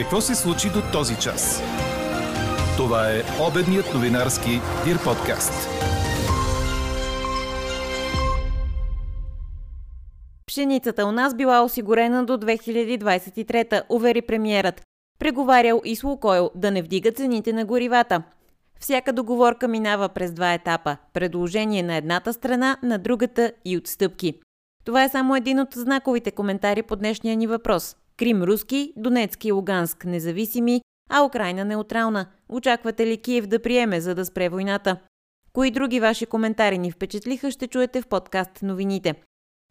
Какво се случи до този час? Това е обедният новинарски Дир подкаст. Пшеницата у нас била осигурена до 2023, увери премиерът. Преговарял и с Лукойл да не вдига цените на горивата. Всяка договорка минава през два етапа – предложение на едната страна, на другата и отстъпки. Това е само един от знаковите коментари по днешния ни въпрос. Крим руски, Донецк и Луганск независими, а Украйна неутрална. Очаквате ли Киев да приеме, за да спре войната? Кои други ваши коментари ни впечатлиха, ще чуете в подкаст новините.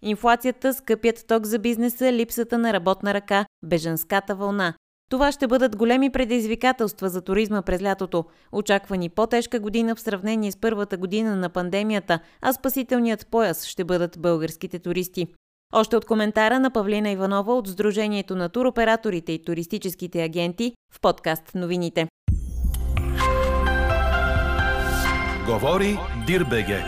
Инфлацията, скъпият ток за бизнеса, липсата на работна ръка, бежанската вълна. Това ще бъдат големи предизвикателства за туризма през лятото. Очаквани по-тежка година в сравнение с първата година на пандемията, а спасителният пояс ще бъдат българските туристи. Още от коментара на Павлина Иванова от Сдружението на туроператорите и туристическите агенти в подкаст новините. Говори Дир.бг.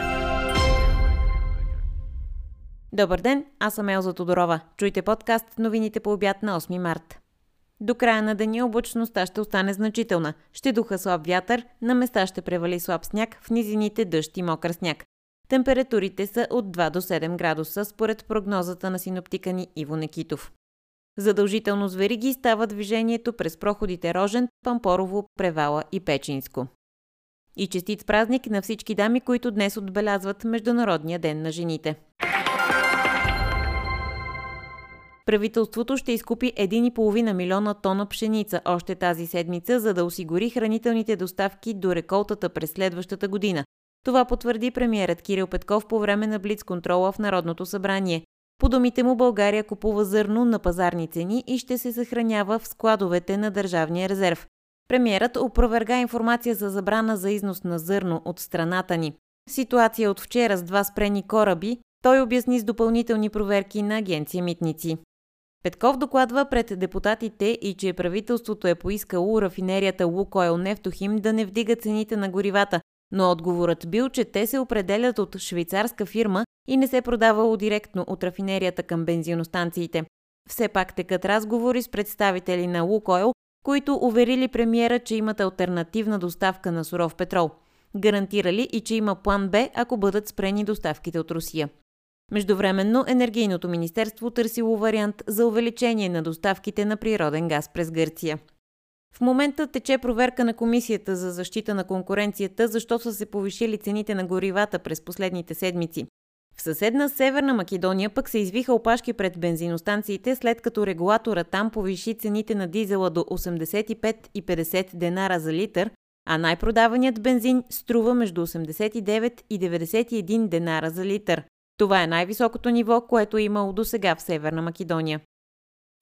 Добър ден, аз съм Елза Тодорова. Чуйте подкаст новините по обяд на 8 март. До края на деня облачността ще остане значителна. Ще духа слаб вятър, на места ще превали слаб сняг, в низините дъжд и мокър сняг. Температурите са от 2 до 7 градуса, според прогнозата на синоптика ни Иво Некитов. Задължително с вериги става движението през проходите Рожен, Пампорово, Превала и Печинско. И честит празник на всички дами, които днес отбелязват Международния ден на жените. Правителството ще изкупи 1,5 милиона тона пшеница още тази седмица, за да осигури хранителните доставки до реколтата през следващата година. Това потвърди премиерът Кирил Петков по време на блицконтрола в Народното събрание. По думите му, България купува зърно на пазарни цени и ще се съхранява в складовете на Държавния резерв. Премиерът опроверга информация за забрана за износ на зърно от страната ни. Ситуация от вчера с 2 спрени кораби, той обясни с допълнителни проверки на Агенция Митници. Петков докладва пред депутатите и че правителството е поискало рафинерията Лукойл Нефтохим да не вдига цените на горивата, но отговорът бил, че те се определят от швейцарска фирма и не се продавало директно от рафинерията към бензиностанциите. Все пак текат разговори с представители на Лукойл, които уверили премиера, че имат алтернативна доставка на суров петрол. Гарантирали и че има план Б, ако бъдат спрени доставките от Русия. Междувременно Енергийното министерство търсило вариант за увеличение на доставките на природен газ през Гърция. В момента тече проверка на Комисията за защита на конкуренцията, защо са се повишили цените на горивата през последните седмици. В съседна Северна Македония пък се извиха опашки пред бензиностанциите, след като регулатора там повиши цените на дизела до 85,50 денара за литър, а най-продаваният бензин струва между 89 и 91 денара за литър. Това е най-високото ниво, което е имало досега в Северна Македония.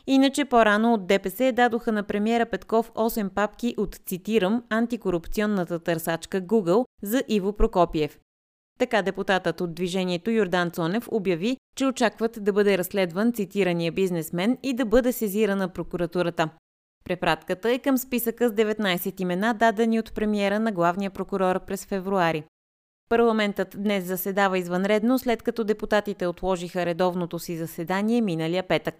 Иначе по-рано от ДПС дадоха на премиера Петков 8 папки от, цитирам, антикорупционната търсачка Google за Иво Прокопиев. Така депутатът от движението Йордан Цонев обяви, че очакват да бъде разследван цитирания бизнесмен и да бъде сезирана прокуратурата. Препратката е към списъка с 19 имена, дадени от премиера на главния прокурор през февруари. Парламентът днес заседава извънредно, след като депутатите отложиха редовното си заседание миналия петък.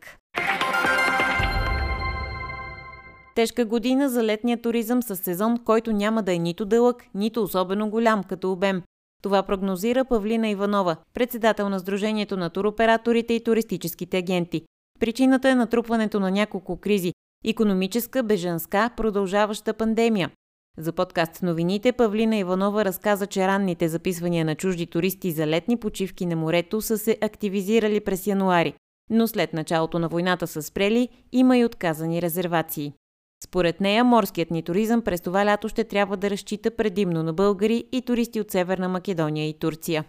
Тежка година за летния туризъм със сезон, който няма да е нито дълъг, нито особено голям като обем. Това прогнозира Павлина Иванова, председател на Сдружението на туроператорите и туристическите агенти. Причината е натрупването на няколко кризи – икономическа, бежанска, продължаваща пандемия. За подкаст новините Павлина Иванова разказа, че ранните записвания на чужди туристи за летни почивки на морето са се активизирали през януари, но след началото на войната са спрели, има и отказани резервации. Според нея, морският ни туризъм през това лято ще трябва да разчита предимно на българи и туристи от Северна Македония и Турция.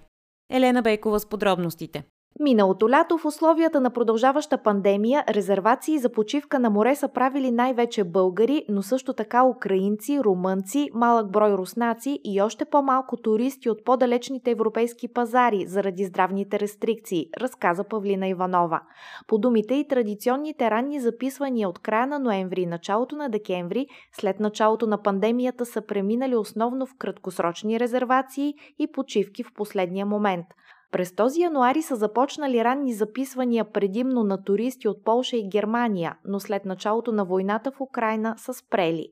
Елена Бейкова с подробностите. Миналото лято в условията на продължаваща пандемия резервации за почивка на море са правили най-вече българи, но също така украинци, румънци, малък брой руснаци и още по-малко туристи от по-далечните европейски пазари заради здравните рестрикции, разказа Павлина Иванова. По думите и традиционните ранни записвания от края на ноември и началото на декември, след началото на пандемията са преминали основно в краткосрочни резервации и почивки в последния момент. През този януари са започнали ранни записвания предимно на туристи от Полша и Германия, но след началото на войната в Украйна са спрели.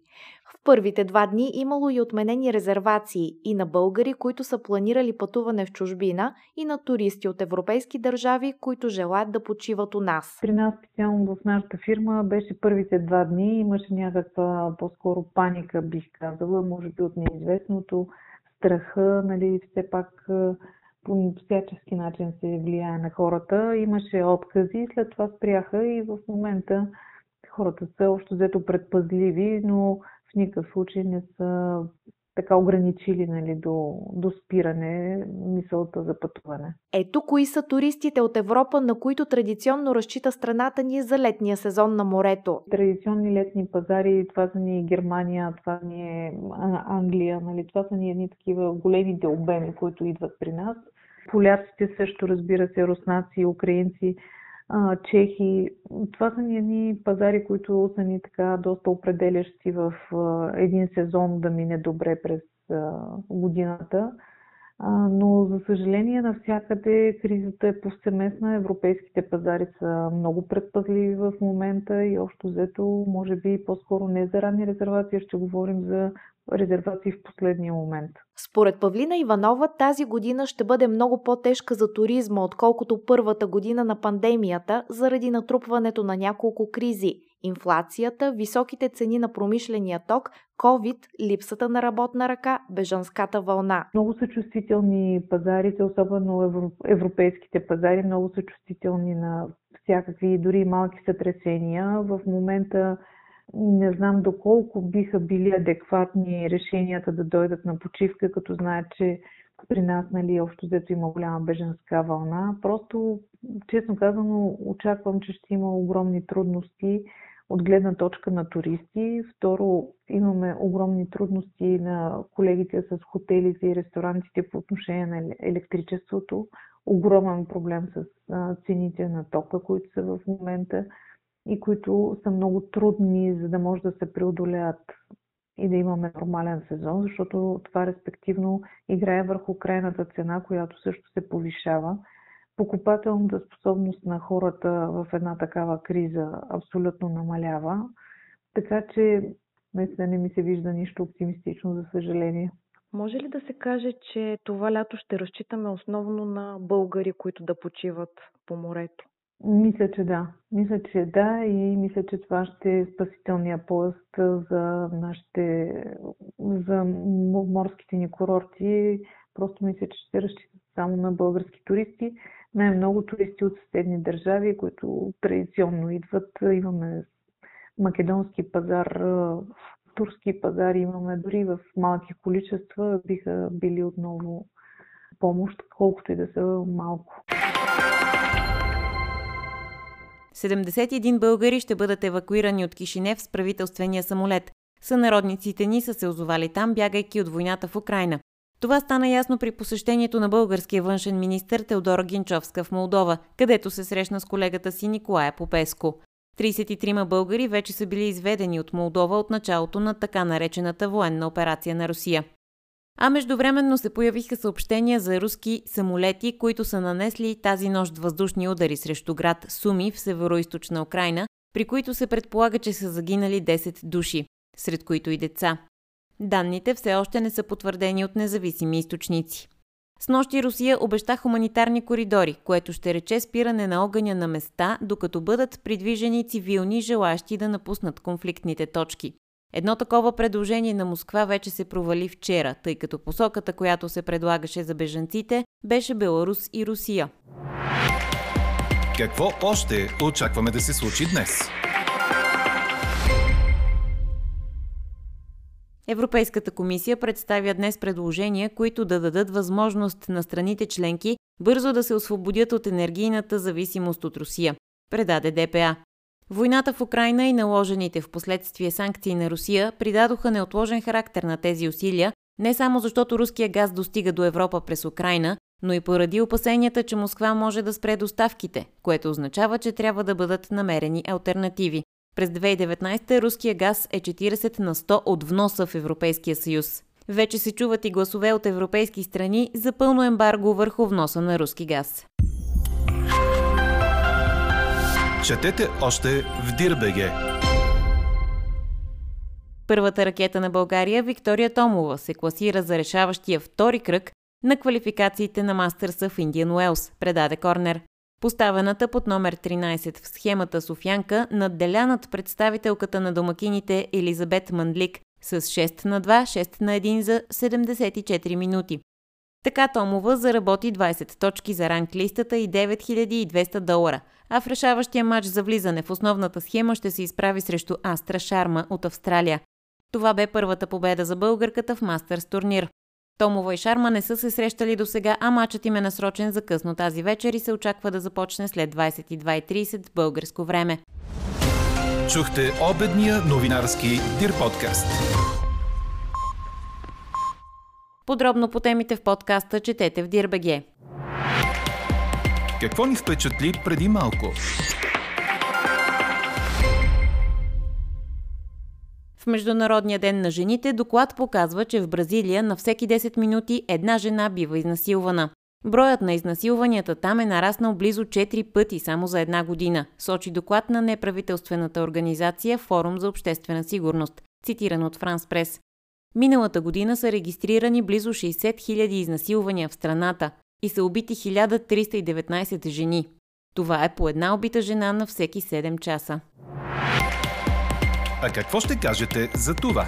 В първите 2 дни имало и отменени резервации и на българи, които са планирали пътуване в чужбина, и на туристи от европейски държави, които желаят да почиват у нас. При нас специално в нашата фирма беше първите 2 дни, имаше някаква по-скоро паника, бих казала, може би от неизвестното, страха, нали, все пак по всячески начин се влияе на хората. Имаше откази, след това спряха и в момента хората са общо взето предпазливи, но в никакъв случай не са така ограничили, нали, до спиране мисълта за пътуване. Ето кои са туристите от Европа, на които традиционно разчита страната ни за летния сезон на морето. Традиционни летни пазари, това са ни Германия, това ни е Англия, нали, това са ни едни такива големите обеми, които идват при нас. Поляците също, разбира се, руснаци, украинци, чехи. Това са ни едни пазари, които са ни така доста определящи в един сезон да мине добре през годината. Но, за съжаление, навсякъде кризата е повсеместна. Европейските пазари са много предпазливи в момента и общо взето, може би, по-скоро не за ранни резервации, ще говорим за резервации в последния момент. Според Павлина Иванова, тази година ще бъде много по-тежка за туризма, отколкото първата година на пандемията, заради натрупването на няколко кризи: инфлацията, високите цени на промишления ток, COVID, липсата на работна ръка, бежанската вълна. Много са чувствителни пазарите, особено европейските пазари, много са чувствителни на всякакви, дори малки сътресения. В момента не знам доколко биха били адекватни решенията да дойдат на почивка, като знаят, че при нас, нали, общо взето има голяма беженска вълна. Просто, честно казано, очаквам, че ще има огромни трудности от гледна точка на туристи. Второ, имаме огромни трудности на колегите с хотелите и ресторантите по отношение на електричеството. Огромен проблем с цените на тока, които са в момента и които са много трудни, за да може да се преодолеят и да имаме нормален сезон, защото това респективно играе върху крайната цена, която също се повишава. Покупателната способност на хората в една такава криза абсолютно намалява, така че наистина не ми се вижда нищо оптимистично, за съжаление. Може ли да се каже, че това лято ще разчитаме основно на българи, които да почиват по морето? Мисля, че да. И мисля, че това ще е спасителния пояс за за морските ни курорти. Просто мисля, че ще разчитат само на български туристи. Най-много туристи от съседни държави, които традиционно идват. Имаме македонски пазар, турски пазар, имаме дори в малки количества, биха били отново помощ, колкото и да са малко. 71 българи ще бъдат евакуирани от Кишинев с правителствения самолет. Сънародниците ни са се озовали там, бягайки от войната в Украйна. Това стана ясно при посещението на българския външен министър Теодора Гинчовска в Молдова, където се срещна с колегата си Николай Попеско. 33 българи вече са били изведени от Молдова от началото на така наречената военна операция на Русия. А междувременно се появиха съобщения за руски самолети, които са нанесли тази нощ въздушни удари срещу град Суми в североизточна Украйна, при които се предполага, че са загинали 10 души, сред които и деца. Данните все още не са потвърдени от независими източници. Снощи Русия обеща хуманитарни коридори, което ще рече спиране на огъня на места, докато бъдат придвижени цивилни, желащи да напуснат конфликтните точки. Едно такова предложение на Москва вече се провали вчера, тъй като посоката, която се предлагаше за бежанците, беше Беларус и Русия. Какво още очакваме да се случи днес? Европейската комисия представя днес предложения, които да дадат възможност на страните членки бързо да се освободят от енергийната зависимост от Русия, предаде ДПА. Войната в Украйна и наложените в последствие санкции на Русия придадоха неотложен характер на тези усилия, не само защото руския газ достига до Европа през Украйна, но и поради опасенията, че Москва може да спре доставките, което означава, че трябва да бъдат намерени алтернативи. През 2019 руския газ е 40% от вноса в Европейския съюз. Вече се чуват и гласове от европейски страни за пълно ембарго върху вноса на руски газ. Четете още в dir.bg. Първата ракета на България, Виктория Томова, се класира за решаващия втори кръг на квалификациите на Мастърса в Индиан Уелс, предаде Корнер. Поставената под номер 13 в схемата софянка надделя над представителката на домакините Елизабет Мандлик с 6:2, 6:1 за 74 минути. Така Томова заработи 20 точки за ранг листата и $9200, а в решаващия матч за влизане в основната схема ще се изправи срещу Астра Шарма от Австралия. Това бе първата победа за българката в Мастърс турнир. Томова и Шарма не са се срещали досега, а матчът им е насрочен за късно тази вечер и се очаква да започне след 22:30 българско време. Чухте обедния новинарски Дир подкаст. Подробно по темите в подкаста четете в dir.bg. Какво ни впечатли преди малко? В Международния ден на жените доклад показва, че в Бразилия на всеки 10 минути една жена бива изнасилвана. Броят на изнасилванията там е нараснал близо 4 пъти само за една година, сочи доклад на неправителствената организация Форум за обществена сигурност, цитиран от Франс Прес. Миналата година са регистрирани близо 60 000 изнасилвания в страната и са убити 1319 жени. Това е по една убита жена на всеки 7 часа. А какво ще кажете за това?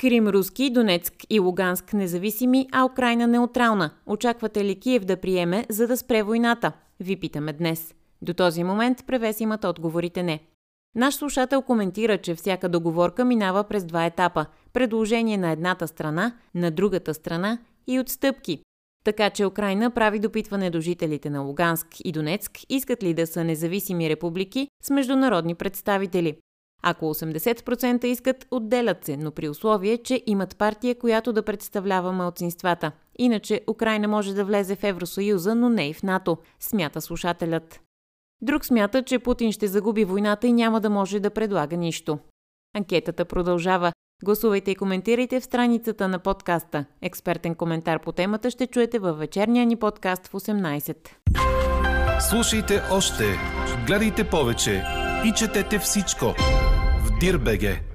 Крим руски, Донецк и Луганск независими, а Украйна неутрална. Очаквате ли Киев да приеме, за да спре войната? Ви питаме днес. До този момент превес имат отговорите не. Наш слушател коментира, че всяка договорка минава през два етапа – предложение на едната страна, на другата страна и отстъпки. Така че Украйна прави допитване до жителите на Луганск и Донецк искат ли да са независими републики с международни представители. Ако 80% искат, отделят се, но при условие, че имат партия, която да представлява малцинствата. Иначе Украйна може да влезе в Евросъюза, но не и в НАТО, смята слушателят. Друг смята, че Путин ще загуби войната и няма да може да предлага нищо. Анкетата продължава. Гласувайте и коментирайте в страницата на подкаста. Експертен коментар по темата ще чуете във вечерния ни подкаст в 18. Слушайте още, гледайте повече и четете всичко в dir.bg.